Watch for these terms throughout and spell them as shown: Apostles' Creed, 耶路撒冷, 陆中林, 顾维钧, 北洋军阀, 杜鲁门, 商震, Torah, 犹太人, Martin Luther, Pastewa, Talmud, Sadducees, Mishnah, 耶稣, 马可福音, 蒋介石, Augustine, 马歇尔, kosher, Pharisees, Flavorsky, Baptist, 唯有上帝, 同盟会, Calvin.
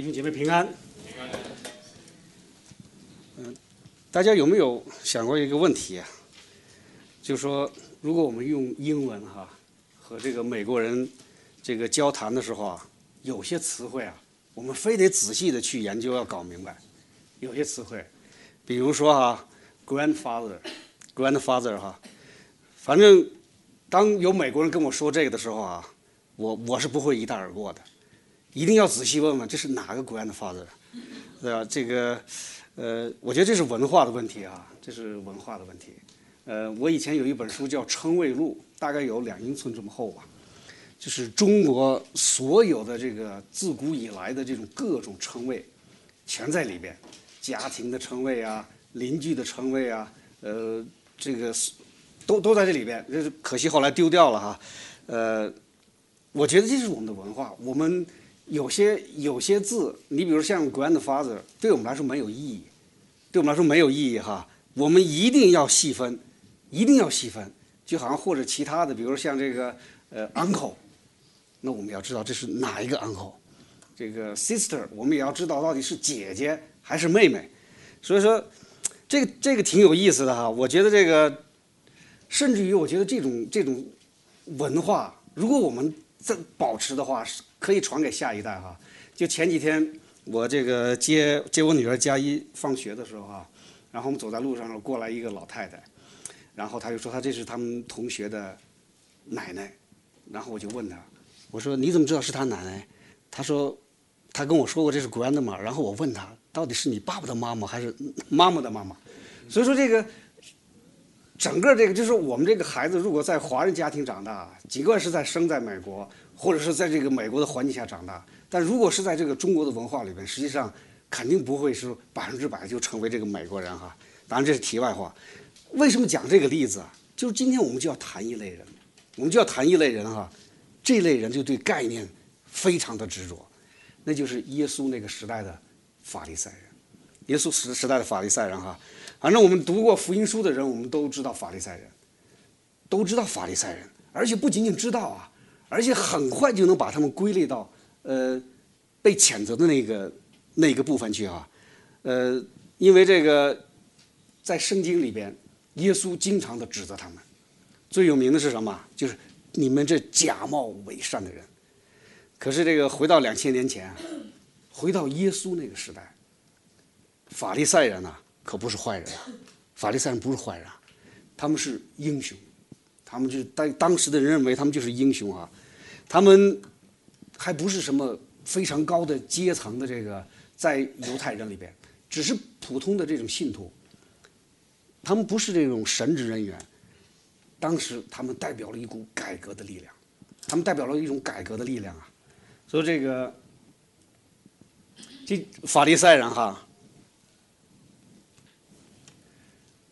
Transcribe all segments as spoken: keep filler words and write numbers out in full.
弟兄姐妹平安。平安。嗯，大家有没有想过一个问题啊？就说如果我们用英文哈、啊、和这个美国人这个交谈的时候啊，有些词汇啊，我们非得仔细的去研究，要搞明白。有些词汇，比如说哈、啊、grandfather，grandfather grandfather 哈、啊，反正当有美国人跟我说这个的时候啊，我我是不会一带而过的。一定要仔细问问，这是哪个 grandfather， 对吧？这个，呃，我觉得这是文化的问题啊，这是文化的问题。呃，我以前有一本书叫《称谓录》，大概有两英寸这么厚吧，就是中国所有的这个自古以来的这种各种称谓，全在里边，家庭的称谓啊，邻居的称谓啊，呃，这个都都在这里边。可惜后来丢掉了哈。呃，我觉得这是我们的文化，我们。有些有些字，你比如像 grandfather， 对我们来说没有意义，对我们来说没有意义哈。我们一定要细分，一定要细分，就好像或者其他的，比如像这个呃 uncle， 那我们要知道这是哪一个 uncle。这个 sister， 我们也要知道到底是姐姐还是妹妹。所以说，这个这个挺有意思的哈。我觉得这个，甚至于我觉得这种这种文化，如果我们再保持的话，是。可以传给下一代哈、啊。就前几天我这个接接我女儿佳一放学的时候哈、啊，然后我们走在路上过来一个老太太，然后她就说她这是他们同学的奶奶，然后我就问她，我说你怎么知道是她奶奶？她说她跟我说过这是 grandma， 然后我问她到底是你爸爸的妈妈还是妈妈的妈妈？所以说这个整个这个就是我们这个孩子如果在华人家庭长大，尽管是在生在美国。或者是在这个美国的环境下长大，但如果是在这个中国的文化里面，实际上肯定不会是百分之百就成为这个美国人哈。当然这是题外话。为什么讲这个例子啊？就是今天我们就要谈一类人，我们就要谈一类人哈。这类人就对概念非常的执着，那就是耶稣那个时代的法利赛人。耶稣时时代的法利赛人哈，反正我们读过福音书的人，我们都知道法利赛人，都知道法利赛人，而且不仅仅知道啊。而且很快就能把他们归类到呃被谴责的那个那个部分去啊，呃，因为这个在圣经里边，耶稣经常的指责他们，最有名的是什么？就是你们这假冒伪善的人。可是这个回到两千年前，回到耶稣那个时代，法利赛人啊可不是坏人啊，法利赛人不是坏人啊，他们是英雄。他们就是当当时的人认为他们就是英雄啊，他们还不是什么非常高的阶层的这个在犹太人里边，只是普通的这种信徒，他们不是这种神职人员。当时他们代表了一股改革的力量，他们代表了一种改革的力量啊。所以这个这法利赛人哈，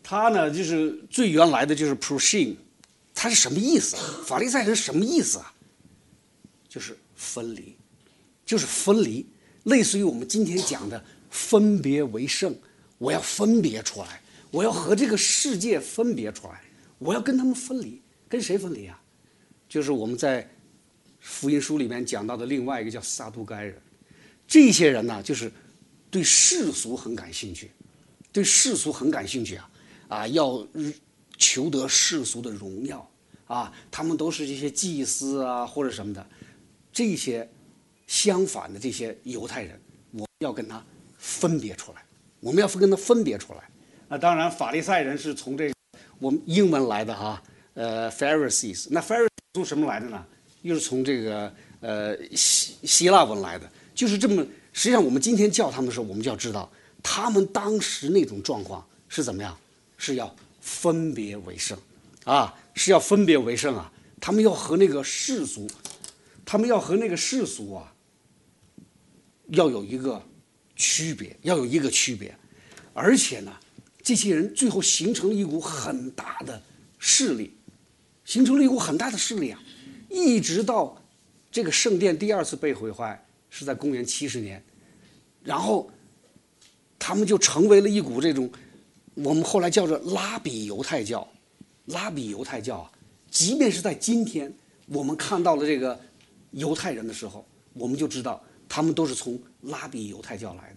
他呢就是最原来的就是 pushing。他是什么意思啊？法利赛人什么意思啊？就是分离，就是分离，类似于我们今天讲的分别为圣。我要分别出来，我要和这个世界分别出来，我要跟他们分离。跟谁分离啊？就是我们在福音书里面讲到的另外一个叫撒都该人。这些人呢、啊，就是对世俗很感兴趣，对世俗很感兴趣啊啊要。求得世俗的荣耀啊，他们都是这些祭司啊或者什么的。这些相反的这些犹太人，我们要跟他分别出来，我们要跟他分别出来。那当然法利赛人是从这个我们英文来的啊，呃 Pharisees。那 Pharisees 从什么来的呢？又是从这个呃希希腊文来的。就是这么，实际上我们今天叫他们的时候，我们就要知道他们当时那种状况是怎么样，是要分别为圣啊，是要分别为圣啊。他们要和那个世俗，他们要和那个世俗啊要有一个区别，要有一个区别。而且呢，这些人最后形成了一股很大的势力，形成了一股很大的势力啊，一直到这个圣殿第二次被毁坏是在公元七十年，然后他们就成为了一股这种我们后来叫做拉比犹太教。拉比犹太教啊，即便是在今天我们看到了这个犹太人的时候，我们就知道他们都是从拉比犹太教来的。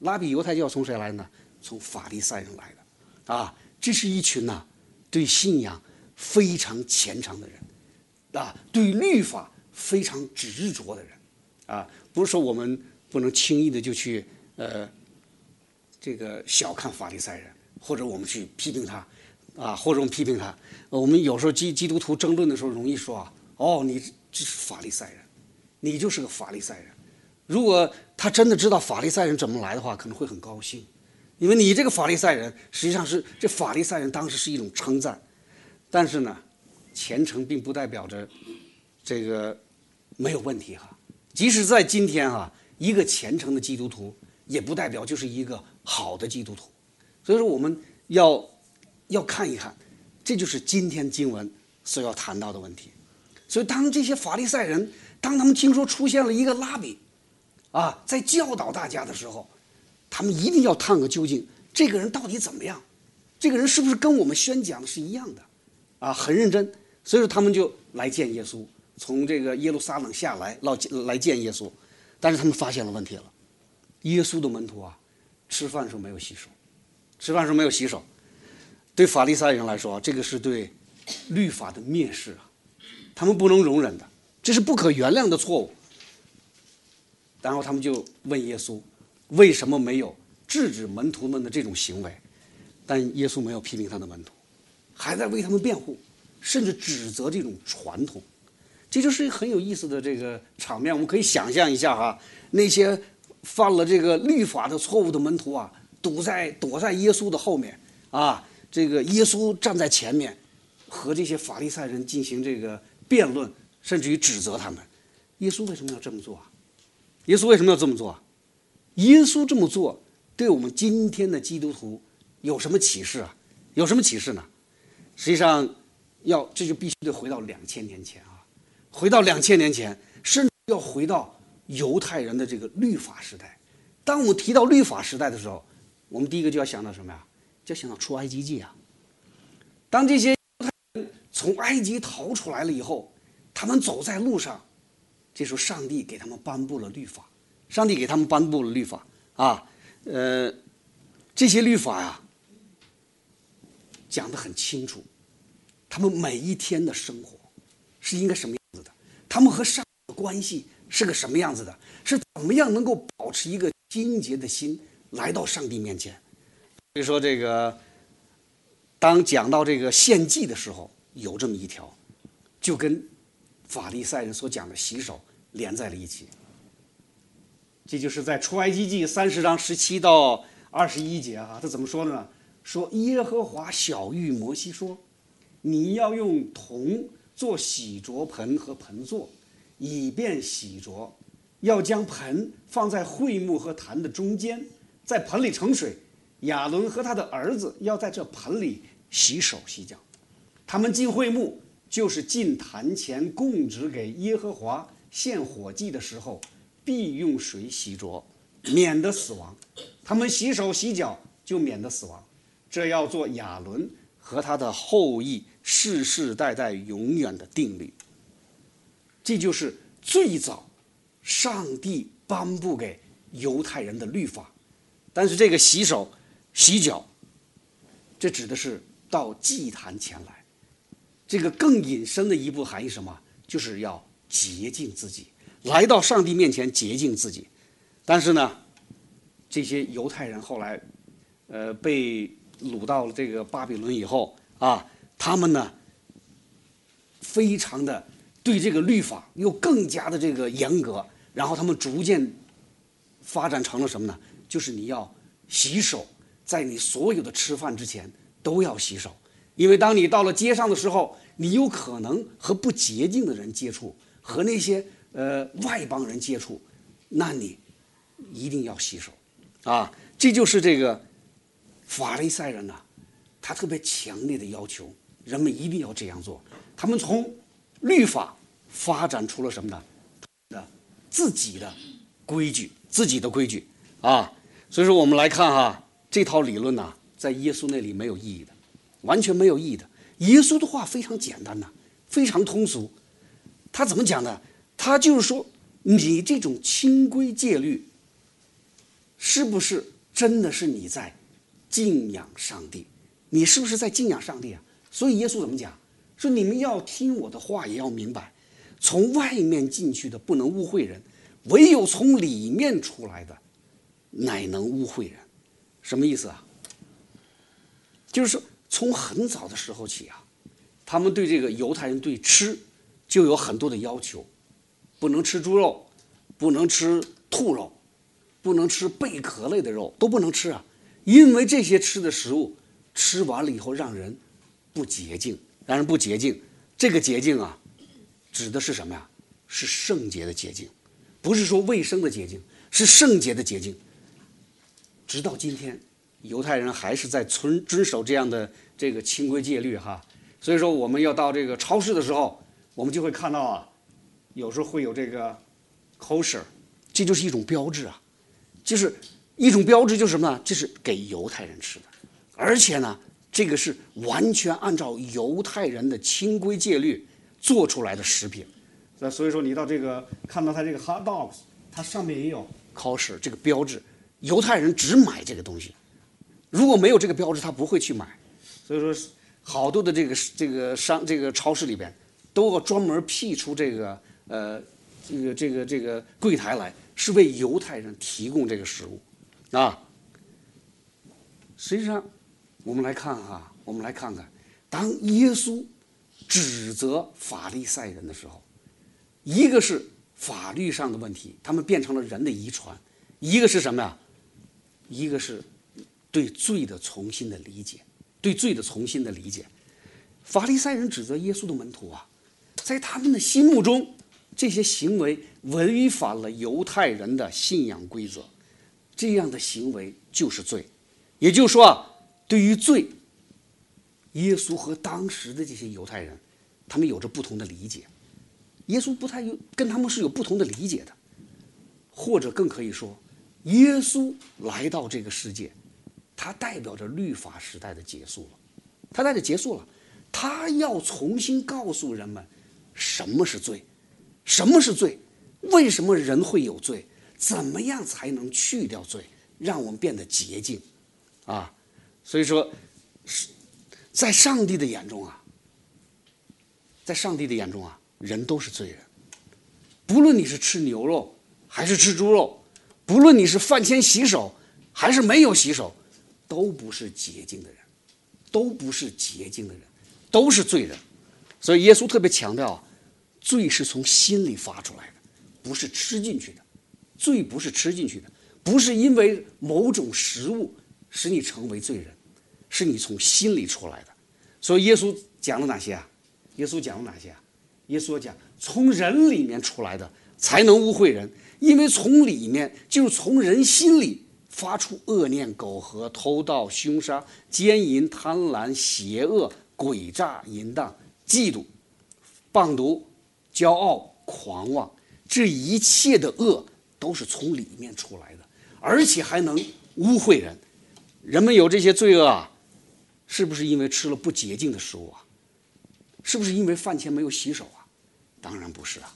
拉比犹太教从谁来呢？从法利赛人来的。啊，这是一群呢、啊、对信仰非常虔诚的人，啊，对律法非常执着的人。啊，不是说我们不能轻易的就去呃这个小看法利赛人，或者我们去批评他。啊，或者我们批评他，我们有时候基基督徒争论的时候容易说啊，哦，你这是法利赛人，你就是个法利赛人。如果他真的知道法利赛人怎么来的话，可能会很高兴，因为你这个法利赛人实际上是这法利赛人当时是一种称赞。但是呢，虔诚并不代表着这个没有问题哈。即使在今天啊，一个虔诚的基督徒也不代表就是一个好的基督徒。所以说我们要。要看一看，这就是今天经文所要谈到的问题。所以当这些法利赛人，当他们听说出现了一个拉比啊，在教导大家的时候，他们一定要探个究竟，这个人到底怎么样，这个人是不是跟我们宣讲的是一样的啊，很认真。所以说他们就来见耶稣，从这个耶路撒冷下来来见耶稣。但是他们发现了问题了，耶稣的门徒啊，吃饭时候没有洗手，吃饭时候没有洗手，对法利赛人来说，这个是对律法的蔑视啊，他们不能容忍的，这是不可原谅的错误。然后他们就问耶稣，为什么没有制止门徒们的这种行为？但耶稣没有批评他的门徒，还在为他们辩护，甚至指责这种传统。这就是很有意思的这个场面，我们可以想象一下哈，那些犯了这个律法的错误的门徒啊，躲在躲在耶稣的后面啊。这个耶稣站在前面，和这些法利赛人进行这个辩论，甚至于指责他们。耶稣为什么要这么做啊？耶稣为什么要这么做啊？耶稣这么做对我们今天的基督徒有什么启示啊？有什么启示呢？实际上要，这就必须得回到两千年前啊，回到两千年前，甚至要回到犹太人的这个律法时代。当我们提到律法时代的时候，我们第一个就要想到什么呀？就想到出埃及记啊，当这些犹太人从埃及逃出来了以后，他们走在路上，这时候上帝给他们颁布了律法，上帝给他们颁布了律法啊，呃，这些律法呀、啊、讲得很清楚，他们每一天的生活是应该什么样子的，他们和上帝的关系是个什么样子的，是怎么样能够保持一个清洁的心来到上帝面前。所以说这个当讲到这个献祭的时候，有这么一条就跟法利赛人所讲的洗手连在了一起，这就是在出埃及记三十章十七到二十一节啊，他怎么说的呢？说耶和华晓谕摩西说，你要用铜做洗濯盆和盆座，以便洗濯，要将盆放在会幕和坛的中间，在盆里盛水，亚伦和他的儿子要在这盆里洗手洗脚，他们进会幕，就是进坛前供职给耶和华献火祭的时候，必用水洗濯，免得死亡。他们洗手洗脚，就免得死亡。这要做亚伦和他的后裔世世代代永远的定律。这就是最早上帝颁布给犹太人的律法。但是这个洗手洗脚，这指的是到祭坛前来，这个更引申的一步含义什么？就是要洁净自己，来到上帝面前洁净自己。但是呢，这些犹太人后来，呃，被掳到了这个巴比伦以后啊，他们呢，非常的对这个律法又更加的这个严格，然后他们逐渐发展成了什么呢？就是你要洗手，在你所有的吃饭之前都要洗手，因为当你到了街上的时候，你有可能和不洁净的人接触，和那些呃外邦人接触，那你一定要洗手啊！这就是这个法利赛人呢、啊，他特别强烈的要求人们一定要这样做。他们从律法发展出了什么呢？自己的规矩，自己的规矩啊！所以说我们来看哈，这套理论呢、啊，在耶稣那里没有意义的，完全没有意义的。耶稣的话非常简单呐、啊，非常通俗。他怎么讲呢？他就是说，你这种清规戒律是不是真的是你在敬仰上帝？你是不是在敬仰上帝啊？所以耶稣怎么讲？说你们要听我的话，也要明白，从外面进去的不能污秽人，唯有从里面出来的乃能污秽人。什么意思啊？就是说从很早的时候起啊，他们对这个犹太人对吃就有很多的要求，不能吃猪肉，不能吃兔肉，不能吃贝壳类的肉，都不能吃啊，因为这些吃的食物吃完了以后让人不洁净，让人不洁净。这个洁净啊，指的是什么呀？是圣洁的洁净，不是说卫生的洁净，是圣洁的洁净。直到今天，犹太人还是在遵遵守这样的这个清规戒律哈。所以说，我们要到这个超市的时候，我们就会看到啊，有时候会有这个 kosher， 这就是一种标志啊，就是一种标志，就是什么呢？这是给犹太人吃的，而且呢，这个是完全按照犹太人的清规戒律做出来的食品。那所以说，你到这个看到它这个 hot dogs， 它上面也有 kosher 这个标志，犹太人只买这个东西，如果没有这个标志，他不会去买。所以说，好多的这个这个商这个超市里边都要专门辟出这个呃这个这个这个柜台来，是为犹太人提供这个食物啊。实际上，我们来看啊，我们来看看，当耶稣指责法利赛人的时候，一个是法律上的问题，他们变成了人的遗传；一个是什么呀？一个是对罪的重新的理解，对罪的重新的理解。法利赛人指责耶稣的门徒啊，在他们的心目中，这些行为违反了犹太人的信仰规则，这样的行为就是罪。也就是说啊，对于罪，耶稣和当时的这些犹太人，他们有着不同的理解。耶稣不太有跟他们是有不同的理解的，或者更可以说，耶稣来到这个世界，他代表着律法时代的结束了，他代表结束了，他要重新告诉人们什么是罪，什么是罪，为什么人会有罪，怎么样才能去掉罪，让我们变得洁净啊！所以说，在上帝的眼中啊，在上帝的眼中啊，人都是罪人，不论你是吃牛肉还是吃猪肉，不论你是饭前洗手还是没有洗手，都不是洁净的人，都不是洁净的人，都是罪人。所以耶稣特别强调啊，罪是从心里发出来的，不是吃进去的。罪不是吃进去的，不是因为某种食物使你成为罪人，是你从心里出来的。所以耶稣讲了哪些啊？耶稣讲了哪些啊？耶稣讲，从人里面出来的才能污秽人，因为从里面，就是从人心里发出恶念、苟合、偷盗、凶杀、奸淫、贪婪、邪恶、诡诈、淫荡、嫉妒、谤毒、骄傲、狂妄，这一切的恶都是从里面出来的，而且还能污秽人。人们有这些罪恶啊，是不是因为吃了不洁净的食物啊？是不是因为饭前没有洗手啊？当然不是啊，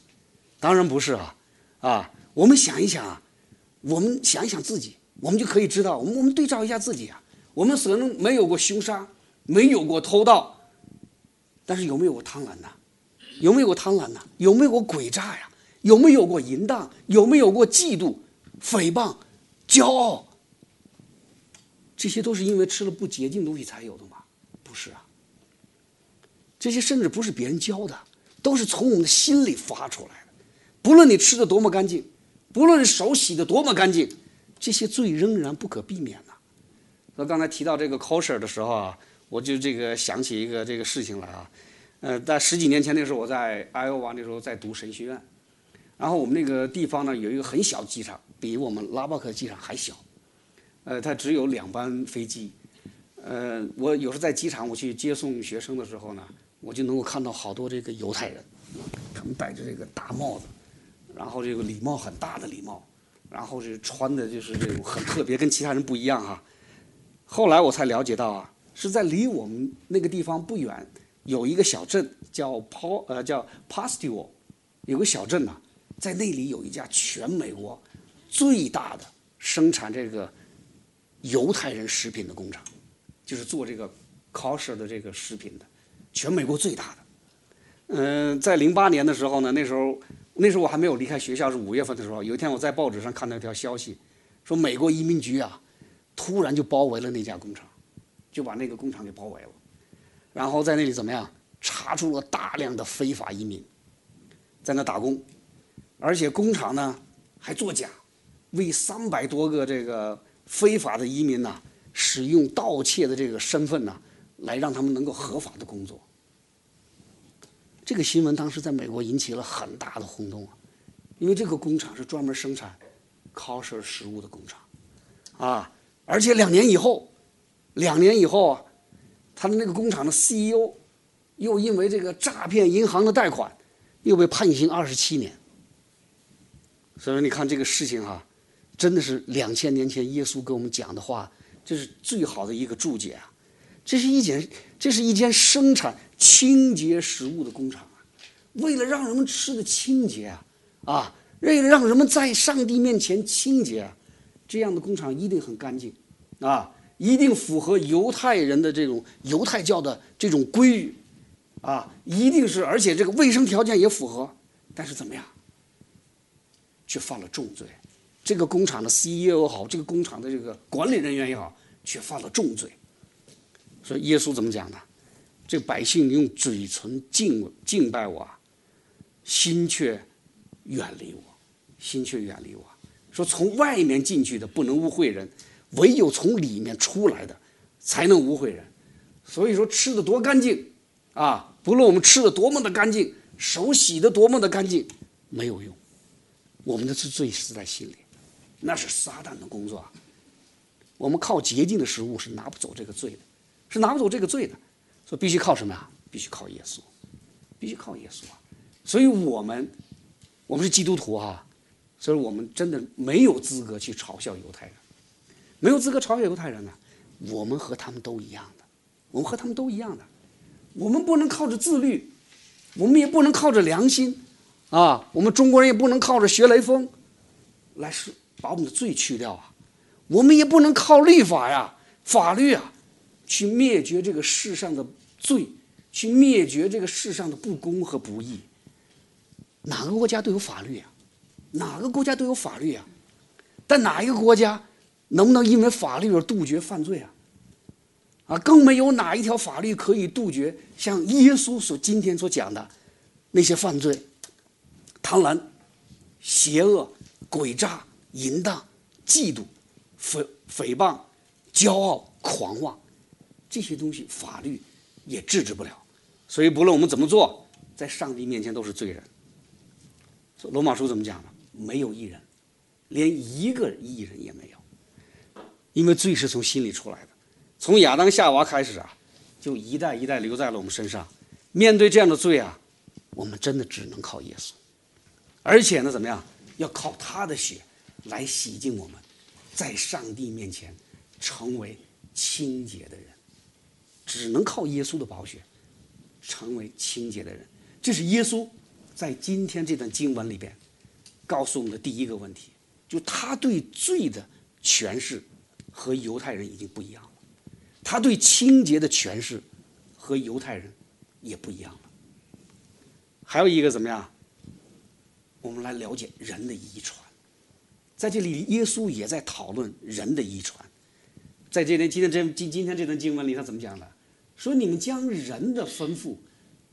当然不是啊！啊，我们想一想啊，我们想一想自己。我们就可以知道，我们我们对照一下自己啊，我们可能没有过凶杀，没有过偷盗，但是有没有过贪婪呢？有没有过贪婪呢？有没有过诡诈呀？有没有过淫荡？有没有过嫉妒、诽谤、骄傲？这些都是因为吃了不洁净东西才有的吗？不是啊，这些甚至不是别人教的，都是从我们的心里发出来的。不论你吃的多么干净，不论手洗的多么干净，这些罪仍然不可避免呐、啊。那刚才提到这个 kosher 的时候啊，我就这个想起一个这个事情来啊。呃，在十几年前那时候，我在 Iowa 那时候在读神学院，然后我们那个地方呢有一个很小的机场，比我们拉巴克机场还小。呃，它只有两班飞机。呃，我有时在机场我去接送学生的时候呢，我就能够看到好多这个犹太人，他们戴着这个大帽子，然后这个礼帽很大的礼帽。然后是穿的就是这种很特别，跟其他人不一样哈、啊。后来我才了解到啊，是在离我们那个地方不远有一个小镇叫 Paul 呃叫 Pastewa， 有个小镇呐、啊，在那里有一家全美国最大的生产这个犹太人食品的工厂，就是做这个 kosher 的这个食品的，全美国最大的。嗯、呃，在零八年的时候呢，那时候那时候我还没有离开学校，是五月份的时候。有一天我在报纸上看到一条消息，说美国移民局啊，突然就包围了那家工厂，就把那个工厂给包围了，然后在那里怎么样查出了大量的非法移民，在那打工，而且工厂呢还作假，为三百多个这个非法的移民呐、啊，使用盗窃的这个身份呐、啊，来让他们能够合法的工作。这个新闻当时在美国引起了很大的轰动啊，因为这个工厂是专门生产 kosher 食物的工厂，啊，而且两年以后，两年以后啊，他的那个工厂的 C E O 又因为这个诈骗银行的贷款，又被判刑二十七年。所以你看这个事情啊，真的是两千年前耶稣跟我们讲的话，这是最好的一个注解啊。这是一件，这是一间生产清洁食物的工厂啊，为了让人们吃的清洁啊，啊，为了让人们在上帝面前清洁啊，这样的工厂一定很干净，啊，一定符合犹太人的这种犹太教的这种规矩，啊，一定是，而且这个卫生条件也符合，但是怎么样，却犯了重罪。这个工厂的 C E O 也好，这个工厂的这个管理人员也好，却犯了重罪。所以耶稣怎么讲的？这百姓用嘴唇敬敬拜我，心却远离我，心却远离我。说从外面进去的不能污秽人，唯有从里面出来的才能污秽人。所以说吃的多干净啊，不论我们吃的多么的干净，手洗的多么的干净，没有用。我们的罪是在心里，那是撒旦的工作啊。我们靠洁净的食物是拿不走这个罪的。是拿不走这个罪的，所以必须靠什么呀？必须靠耶稣，必须靠耶稣啊！所以我们，我们是基督徒啊，所以我们真的没有资格去嘲笑犹太人，没有资格嘲笑犹太人呢、啊。我们和他们都一样的，我们和他们都一样的，我们不能靠着自律，我们也不能靠着良心，啊，我们中国人也不能靠着学雷锋来把我们的罪去掉啊，我们也不能靠立法呀、法律啊。去灭绝这个世上的罪，去灭绝这个世上的不公和不义。哪个国家都有法律啊，哪个国家都有法律啊，但哪一个国家能不能因为法律而杜绝犯罪啊？啊，更没有哪一条法律可以杜绝像耶稣所今天所讲的那些犯罪：贪婪、邪恶、诡诈、淫荡、嫉妒、诽诽谤、骄傲、狂妄。这些东西法律也制止不了，所以不论我们怎么做，在上帝面前都是罪人。罗马书怎么讲呢？没有义人，连一个义人也没有，因为罪是从心里出来的，从亚当夏娃开始啊，就一代一代留在了我们身上。面对这样的罪啊，我们真的只能靠耶稣，而且呢，怎么样？要靠他的血来洗净我们，在上帝面前成为清洁的人。只能靠耶稣的宝血成为清洁的人，这是耶稣在今天这段经文里边告诉我们的第一个问题，就他对罪的诠释和犹太人已经不一样了，他对清洁的诠释和犹太人也不一样了。还有一个怎么样？我们来了解人的遗传，在这里耶稣也在讨论人的遗传。在这天今天这今今天这段经文里，他怎么讲的？说你们将人的吩咐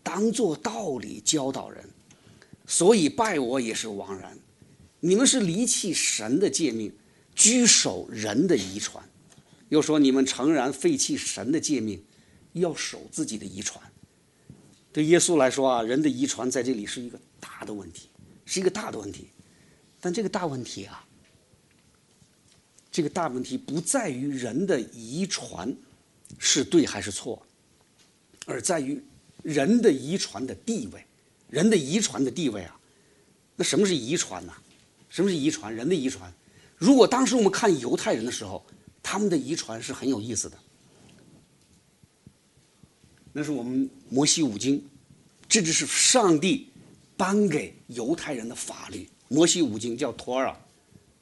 当作道理教导人，所以拜我也是枉然。你们是离弃神的诫命，拘守人的遗传。又说你们诚然废弃神的诫命，要守自己的遗传。对耶稣来说啊，人的遗传在这里是一个大的问题，是一个大的问题。但这个大问题啊，这个大问题不在于人的遗传是对还是错，而在于人的遗传的地位，人的遗传的地位啊。那什么是遗传呢、啊？什么是遗传？人的遗传。如果当时我们看犹太人的时候，他们的遗传是很有意思的。那是我们摩西五经，这就是上帝颁给犹太人的法律。摩西五经叫托拉，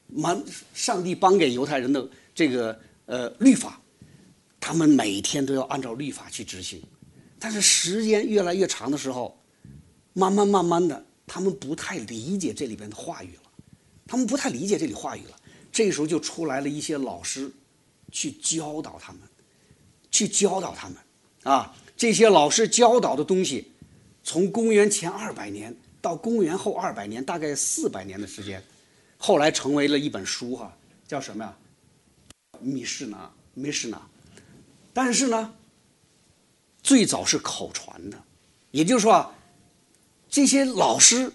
满上帝颁给犹太人的这个呃律法，他们每天都要按照律法去执行。但是时间越来越长的时候，慢慢慢慢的，他们不太理解这里边的话语了，他们不太理解这里话语了。这时候就出来了一些老师，去教导他们，去教导他们啊。这些老师教导的东西，从公元前二百年到公元后二百年，大概四百年的时间，后来成为了一本书哈、啊，叫什么呀？米士拿，米士拿。但是呢，最早是口传的，也就是说啊，这些老师、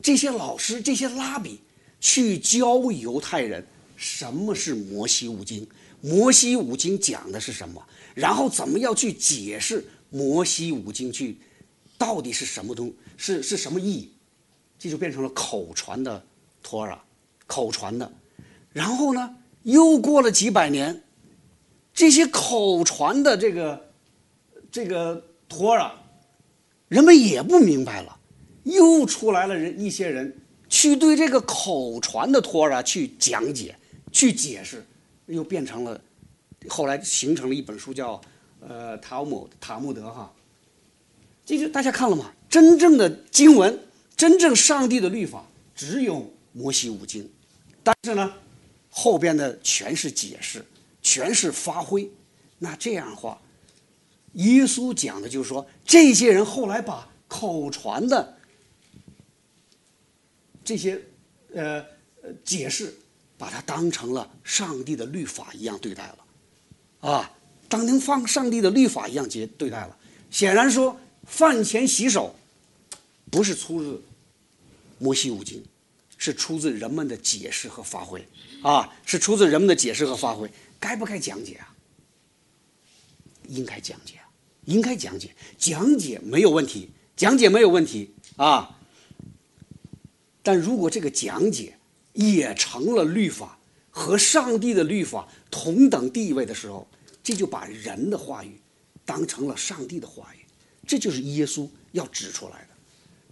这些老师、这些拉比去教犹太人什么是摩西五经，摩西五经讲的是什么，然后怎么要去解释摩西五经去到底是什么东是是什么意义，这就变成了口传的托拉，口传的。然后呢，又过了几百年，这些口传的这个这个托拉，人们也不明白了，又出来了人一些人去对这个口传的托拉去讲解、去解释，又变成了后来形成了一本书叫呃塔姆塔木德哈。这就大家看了吗？真正的经文、真正上帝的律法只有摩西五经，但是呢，后边的全是解释，全是发挥。那这样的话，耶稣讲的就是说，这些人后来把口传的这些呃解释，把它当成了上帝的律法一样对待了，啊，当成放上帝的律法一样接对待了。显然说，饭前洗手不是出自摩西五经，是出自人们的解释和发挥啊，是出自人们的解释和发挥。该不该讲解啊？应该讲解啊，应该讲解，讲解没有问题，讲解没有问题啊。但如果这个讲解也成了律法和上帝的律法同等地位的时候，这就把人的话语当成了上帝的话语，这就是耶稣要指出来的。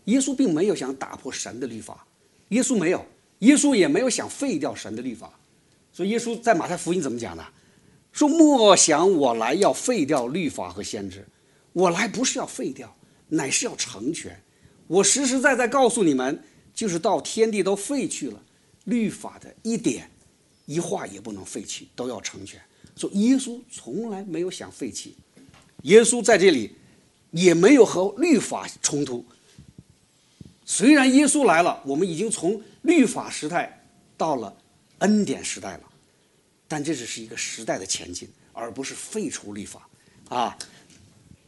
耶稣并没有想打破神的律法，耶稣没有，耶稣也没有想废掉神的律法。所以耶稣在马太福音怎么讲呢？说莫想我来要废掉律法和先知，我来不是要废掉，乃是要成全。我实实在在告诉你们，就是到天地都废去了，律法的一点一画也不能废弃，都要成全。所以耶稣从来没有想废弃，耶稣在这里也没有和律法冲突。虽然耶稣来了，我们已经从律法时代到了恩典时代了，但这只是一个时代的前进，而不是废除律法啊。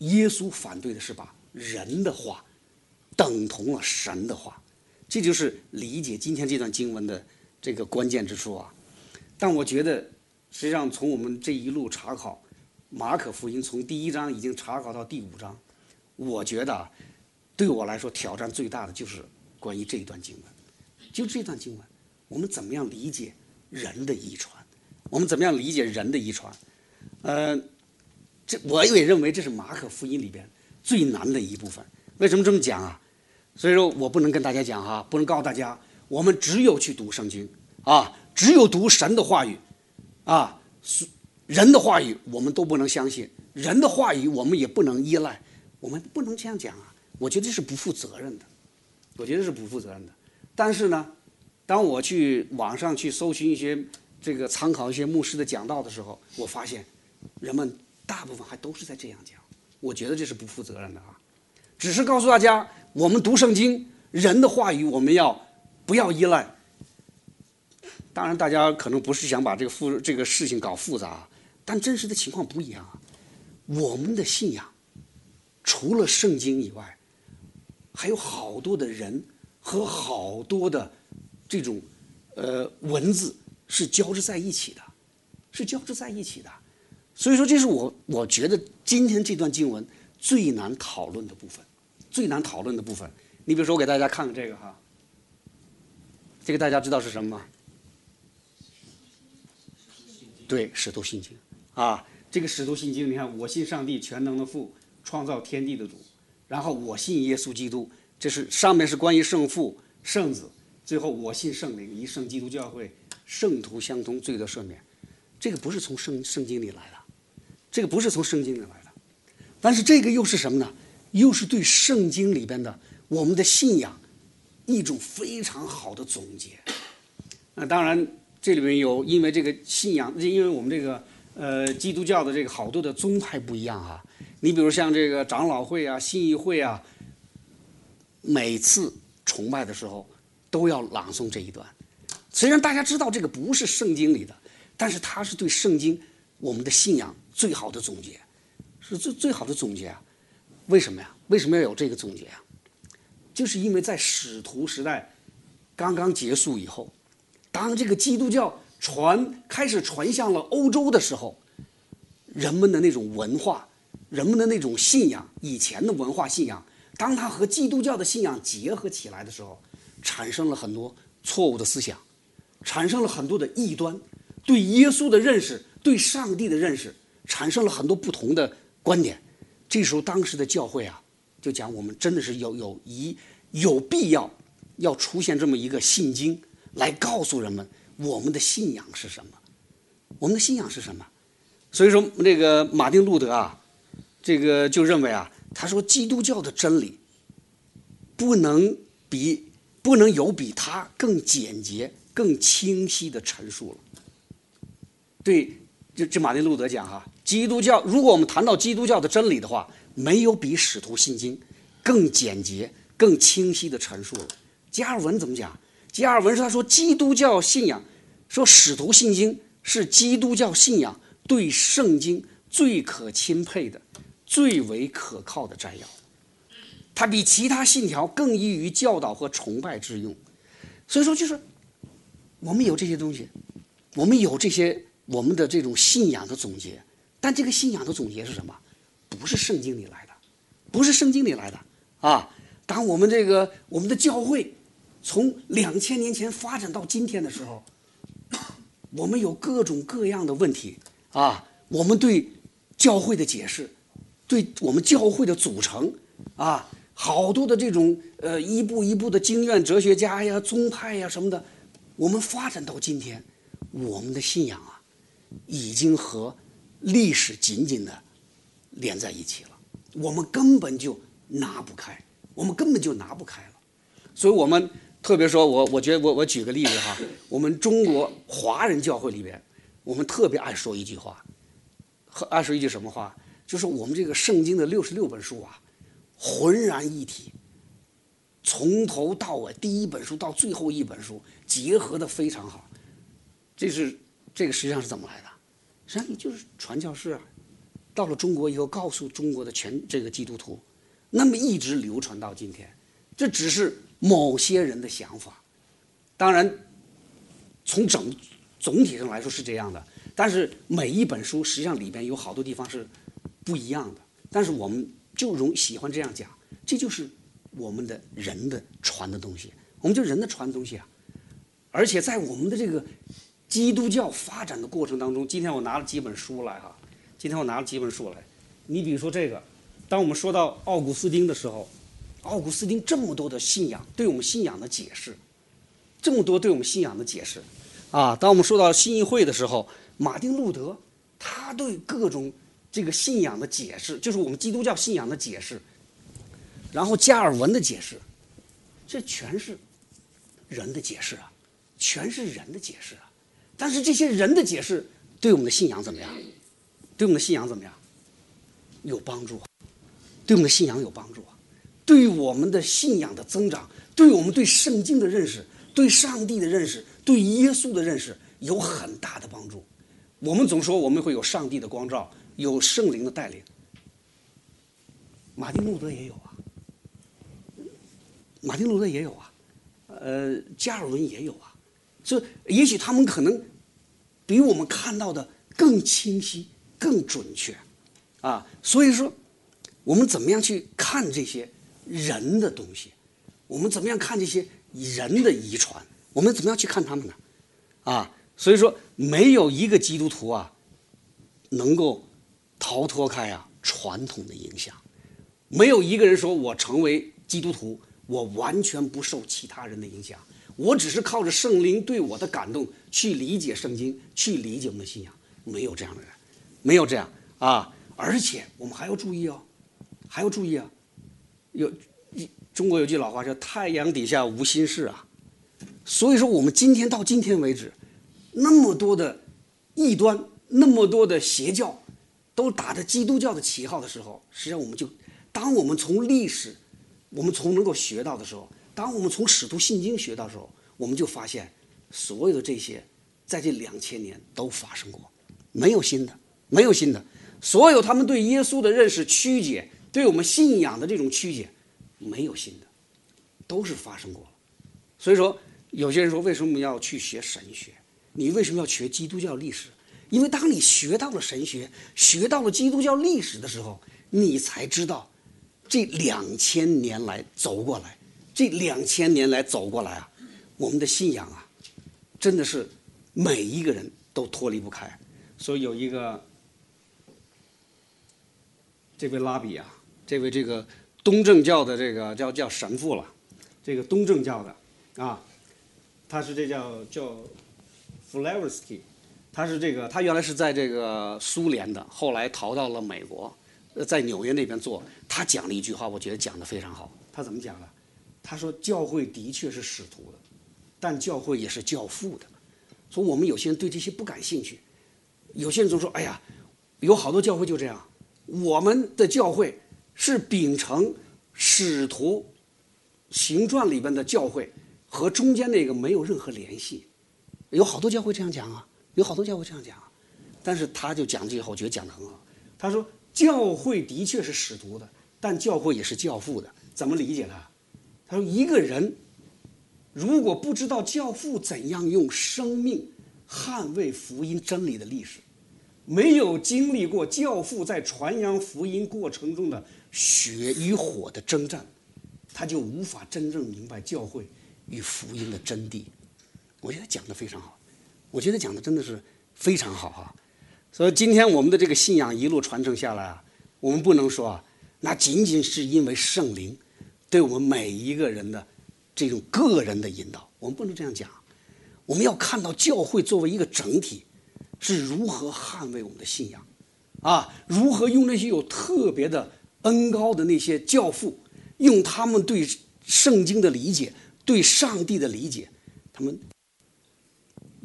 耶稣反对的是把人的话等同了神的话，这就是理解今天这段经文的这个关键之处啊。但我觉得实际上从我们这一路查考马可福音，从第一章已经查考到第五章，我觉得啊，对我来说挑战最大的就是关于这一段经文。就这段经文，我们怎么样理解人的遗传，我们怎么样理解人的遗传。呃，这我也认为这是马可福音里边最难的一部分。为什么这么讲啊？所以说我不能跟大家讲哈、啊，不能告诉大家，我们只有去读圣经啊，只有读神的话语啊，人的话语我们都不能相信，人的话语我们也不能依赖，我们不能这样讲啊。我觉得是不负责任的，我觉得是不负责任的。但是呢，当我去网上去搜寻一些这个参考一些牧师的讲道的时候，我发现人们大部分还都是在这样讲，我觉得这是不负责任的啊。只是告诉大家，我们读圣经，人的话语我们要不要依赖？当然，大家可能不是想把这个复这个事情搞复杂，但真实的情况不一样啊。我们的信仰除了圣经以外，还有好多的人和好多的这种呃文字是交织在一起的，是交织在一起的。所以说，这是我我觉得今天这段经文最难讨论的部分，最难讨论的部分。你比如说，我给大家看看这个哈，这个大家知道是什么吗？对，《使徒信经》啊，这个《使徒信经》，你看，我信上帝全能的父，创造天地的主，然后我信耶稣基督，这是上面是关于圣父、圣子，最后我信圣灵，一圣基督教会，圣徒相通，罪得赦免。这个不是从圣圣经里来的，这个不是从圣经里来的，但是这个又是什么呢？又是对圣经里边的我们的信仰一种非常好的总结。那当然，这里面有因为这个信仰，因为我们这个呃基督教的这个好多的宗派不一样啊。你比如像这个长老会啊、信义会啊，每次崇拜的时候都要朗诵这一段。虽然大家知道这个不是圣经里的，但是它是对圣经我们的信仰最好的总结，是最最好的总结啊。为什么呀？为什么要有这个总结啊？就是因为在使徒时代刚刚结束以后，当这个基督教传开始传向了欧洲的时候，人们的那种文化，人们的那种信仰，以前的文化信仰，当它和基督教的信仰结合起来的时候，产生了很多错误的思想，产生了很多的异端，对耶稣的认识，对上帝的认识，产生了很多不同的观点。这时候当时的教会啊就讲，我们真的是有有一有必要要出现这么一个信经，来告诉人们我们的信仰是什么，我们的信仰是什么。所以说这个马丁路德啊，这个就认为啊，他说基督教的真理不能比不能有比它更简洁、更清晰的陈述了。对，这这马丁路德讲哈、啊，基督教如果我们谈到基督教的真理的话，没有比使徒信经更简洁、更清晰的陈述了。加尔文怎么讲？加尔文是他说，基督教信仰，说使徒信经是基督教信仰对圣经最可钦佩的、最为可靠的摘要。它比其他信条更易于教导和崇拜之用。所以说，就是我们有这些东西，我们有这些我们的这种信仰的总结，但这个信仰的总结是什么？不是圣经里来的，不是圣经里来的啊！当我们这个我们的教会从两千年前发展到今天的时候，我们有各种各样的问题啊！我们对教会的解释，对我们教会的组成啊，好多的这种呃一步一步的经验哲学家呀、宗派呀什么的，我们发展到今天，我们的信仰啊，已经和历史紧紧的连在一起了，我们根本就拿不开，我们根本就拿不开了。所以我们特别说，我我觉得我我举个例子哈，我们中国华人教会里边，我们特别爱说一句话，爱说一句什么话？就是我们这个圣经的六十六本书啊，浑然一体，从头到尾，第一本书到最后一本书结合的非常好。这是这个实际上是怎么来的？实际上就是传教士啊。到了中国以后，告诉中国的全这个基督徒，那么一直流传到今天，这只是某些人的想法。当然，从整总体上来说是这样的，但是每一本书实际上里边有好多地方是不一样的。但是我们就容喜欢这样讲，这就是我们的人的传的东西，我们就人的传的东西啊。而且在我们的这个基督教发展的过程当中，今天我拿了几本书来哈。今天我拿了几本书来，你比如说这个，当我们说到奥古斯丁的时候，奥古斯丁这么多的信仰，对我们信仰的解释，这么多对我们信仰的解释，啊，当我们说到信义会的时候，马丁路德他对各种这个信仰的解释，就是我们基督教信仰的解释，然后加尔文的解释，这全是人的解释啊，全是人的解释啊，但是这些人的解释对我们的信仰怎么样？对我们的信仰怎么样？有帮助，对我们的信仰有帮助，对我们的信仰的增长，对我们对圣经的认识，对上帝的认识，对耶稣的认识有很大的帮助。我们总说我们会有上帝的光照，有圣灵的带领。马丁路德也有啊，马丁路德也有啊，呃，加尔文也有啊，所以也许他们可能比我们看到的更清晰。更准确，啊，所以说，我们怎么样去看这些人的东西？我们怎么样看这些人的遗传？我们怎么样去看他们呢？啊，所以说，没有一个基督徒啊，能够逃脱开啊传统的影响。没有一个人说我成为基督徒，我完全不受其他人的影响，我只是靠着圣灵对我的感动去理解圣经，去理解我们的信仰。没有这样的人，没有这样啊！而且我们还要注意哦，还要注意啊！有中国有句老话叫“太阳底下无新事”啊。所以说，我们今天到今天为止，那么多的异端，那么多的邪教，都打着基督教的旗号的时候，实际上我们就，当我们从历史，我们从能够学到的时候，当我们从使徒信经学到的时候，我们就发现，所有的这些，在这两千年都发生过，没有新的，没有新的，所有他们对耶稣的认识曲解，对我们信仰的这种曲解，没有新的，都是发生过了。所以说，有些人说，为什么要去学神学？你为什么要学基督教历史？因为当你学到了神学，学到了基督教历史的时候，你才知道这两千年来走过来，这两千年来走过来啊，我们的信仰啊，真的是每一个人都脱离不开。所以有一个这位拉比啊，这位这个东正教的这个叫叫神父了，这个东正教的啊，他是这叫叫 Flavorsky。他是这个，他原来是在这个苏联的，后来逃到了美国，在纽约那边做。他讲了一句话，我觉得讲得非常好。他怎么讲的？他说：“教会的确是使徒的，但教会也是教父的。”所以我们有些人对这些不感兴趣，有些人总说：“哎呀，有好多教会就这样。”我们的教会是秉承《使徒行传》里边的教会，和中间那个没有任何联系。有好多教会这样讲啊。有好多教会这样讲，但是他就讲这句话，我觉得讲得很好。他说：“教会的确是使徒的，但教会也是教父的。”怎么理解他？他说：“一个人如果不知道教父怎样用生命捍卫福音真理的历史，没有经历过教父在传扬福音过程中的血与火的征战，他就无法真正明白教会与福音的真谛。”我觉得讲得非常好。我觉得讲的真的是非常好啊，所以今天我们的这个信仰一路传承下来啊，我们不能说啊，那仅仅是因为圣灵对我们每一个人的这种个人的引导，我们不能这样讲。我们要看到教会作为一个整体是如何捍卫我们的信仰啊，如何用那些有特别的恩高的那些教父，用他们对圣经的理解，对上帝的理解，他们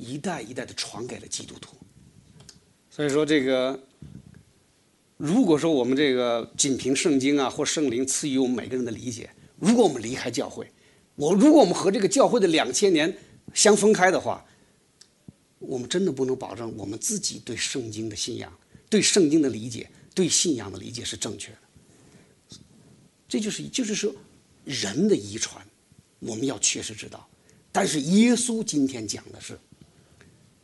一代一代的传给了基督徒。所以说这个，如果说我们这个仅凭圣经啊或圣灵赐予我们每个人的理解，如果我们离开教会，我如果我们和这个教会的两千年相分开的话，我们真的不能保证我们自己对圣经的信仰、对圣经的理解、对信仰的理解是正确的。这就是就是说人的遗传，我们要确实知道。但是耶稣今天讲的是。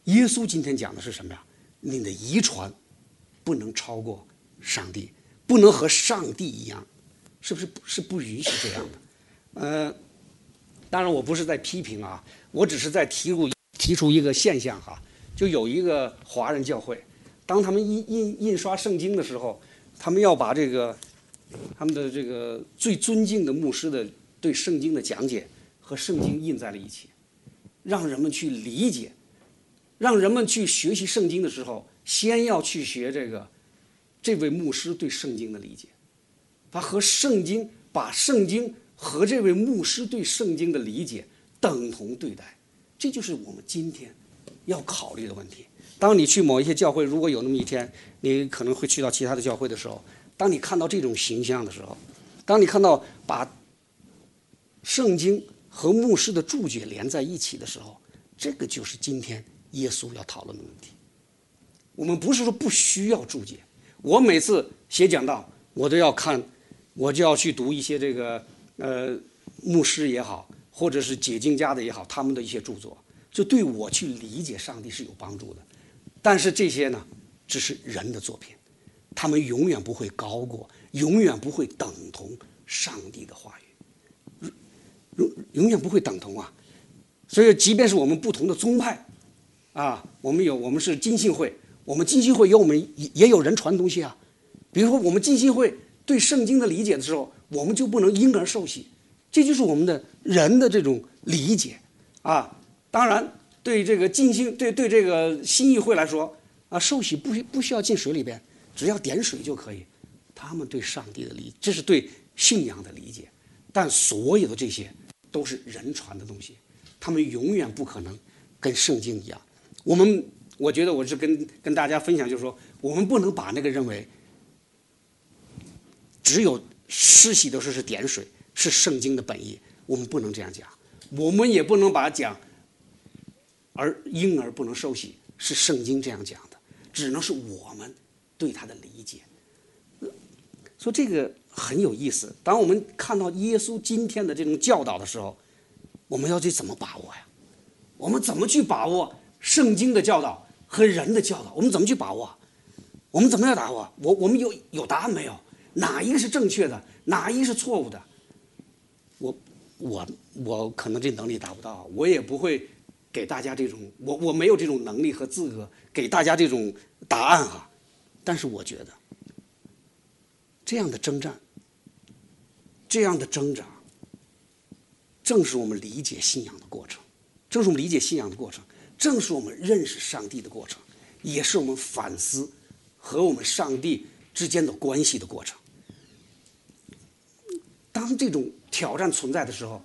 耶稣今天讲的是什么呀？你的遗传不能超过上帝，不能和上帝一样，是不是是不允许这样的？呃，当然我不是在批评啊，我只是在提出提出一个现象哈、啊，就有一个华人教会，当他们印印印刷圣经的时候，他们要把这个他们的这个最尊敬的牧师的对圣经的讲解和圣经印在了一起，让人们去理解。让人们去学习圣经的时候，先要去学这个这位牧师对圣经的理解，他和圣经把圣经和这位牧师对圣经的理解等同对待，这就是我们今天要考虑的问题。当你去某一些教会，如果有那么一天你可能会去到其他的教会的时候，当你看到这种形象的时候，当你看到把圣经和牧师的注解连在一起的时候，这个就是今天耶稣要讨论的问题。我们不是说不需要注解，我每次写讲道，我都要看，我就要去读一些这个呃牧师也好，或者是解经家的也好，他们的一些著作，这对我去理解上帝是有帮助的。但是这些呢，只是人的作品，他们永远不会高过，永远不会等同上帝的话语，永永远不会等同啊。所以，即便是我们不同的宗派。啊，我们有，我们是浸信会，我们浸信会有我们也有人传东西啊。比如说，我们浸信会对圣经的理解的时候，我们就不能因而受洗，这就是我们的人的这种理解啊。当然，对这个浸信对对这个新议会来说啊，受洗不不需要进水里边，只要点水就可以。他们对上帝的理，这是对信仰的理解。但所有的这些都是人传的东西，他们永远不可能跟圣经一样。我们我觉得我是跟跟大家分享，就是说我们不能把那个认为只有施洗的时候是点水是圣经的本意，我们不能这样讲。我们也不能把讲而婴儿不能受洗是圣经这样讲的，只能是我们对他的理解。所以这个很有意思。当我们看到耶稣今天的这种教导的时候，我们要去怎么把握呀？我们怎么去把握圣经的教导和人的教导？我们怎么去把握？我们怎么样把握？我我们有有答案没有？哪一个是正确的？哪一个是错误的？我我我可能这能力达不到，我也不会给大家这种，我我没有这种能力和资格给大家这种答案啊。但是我觉得这样的征战，这样的挣扎，正是我们理解信仰的过程，正是我们理解信仰的过程，正是我们认识上帝的过程，也是我们反思和我们上帝之间的关系的过程。当这种挑战存在的时候，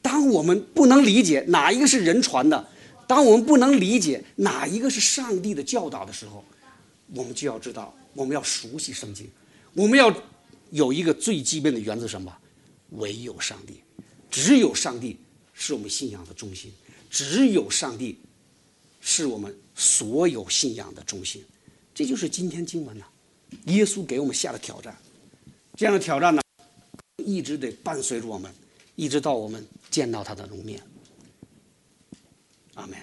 当我们不能理解哪一个是人传的，当我们不能理解哪一个是上帝的教导的时候，我们就要知道，我们要熟悉圣经，我们要有一个最基本的原则，什么？唯有上帝，只有上帝是我们信仰的中心，只有上帝是我们所有信仰的中心。这就是今天经文呢、啊，耶稣给我们下的挑战。这样的挑战呢，一直得伴随着我们，一直到我们见到他的容面。阿们。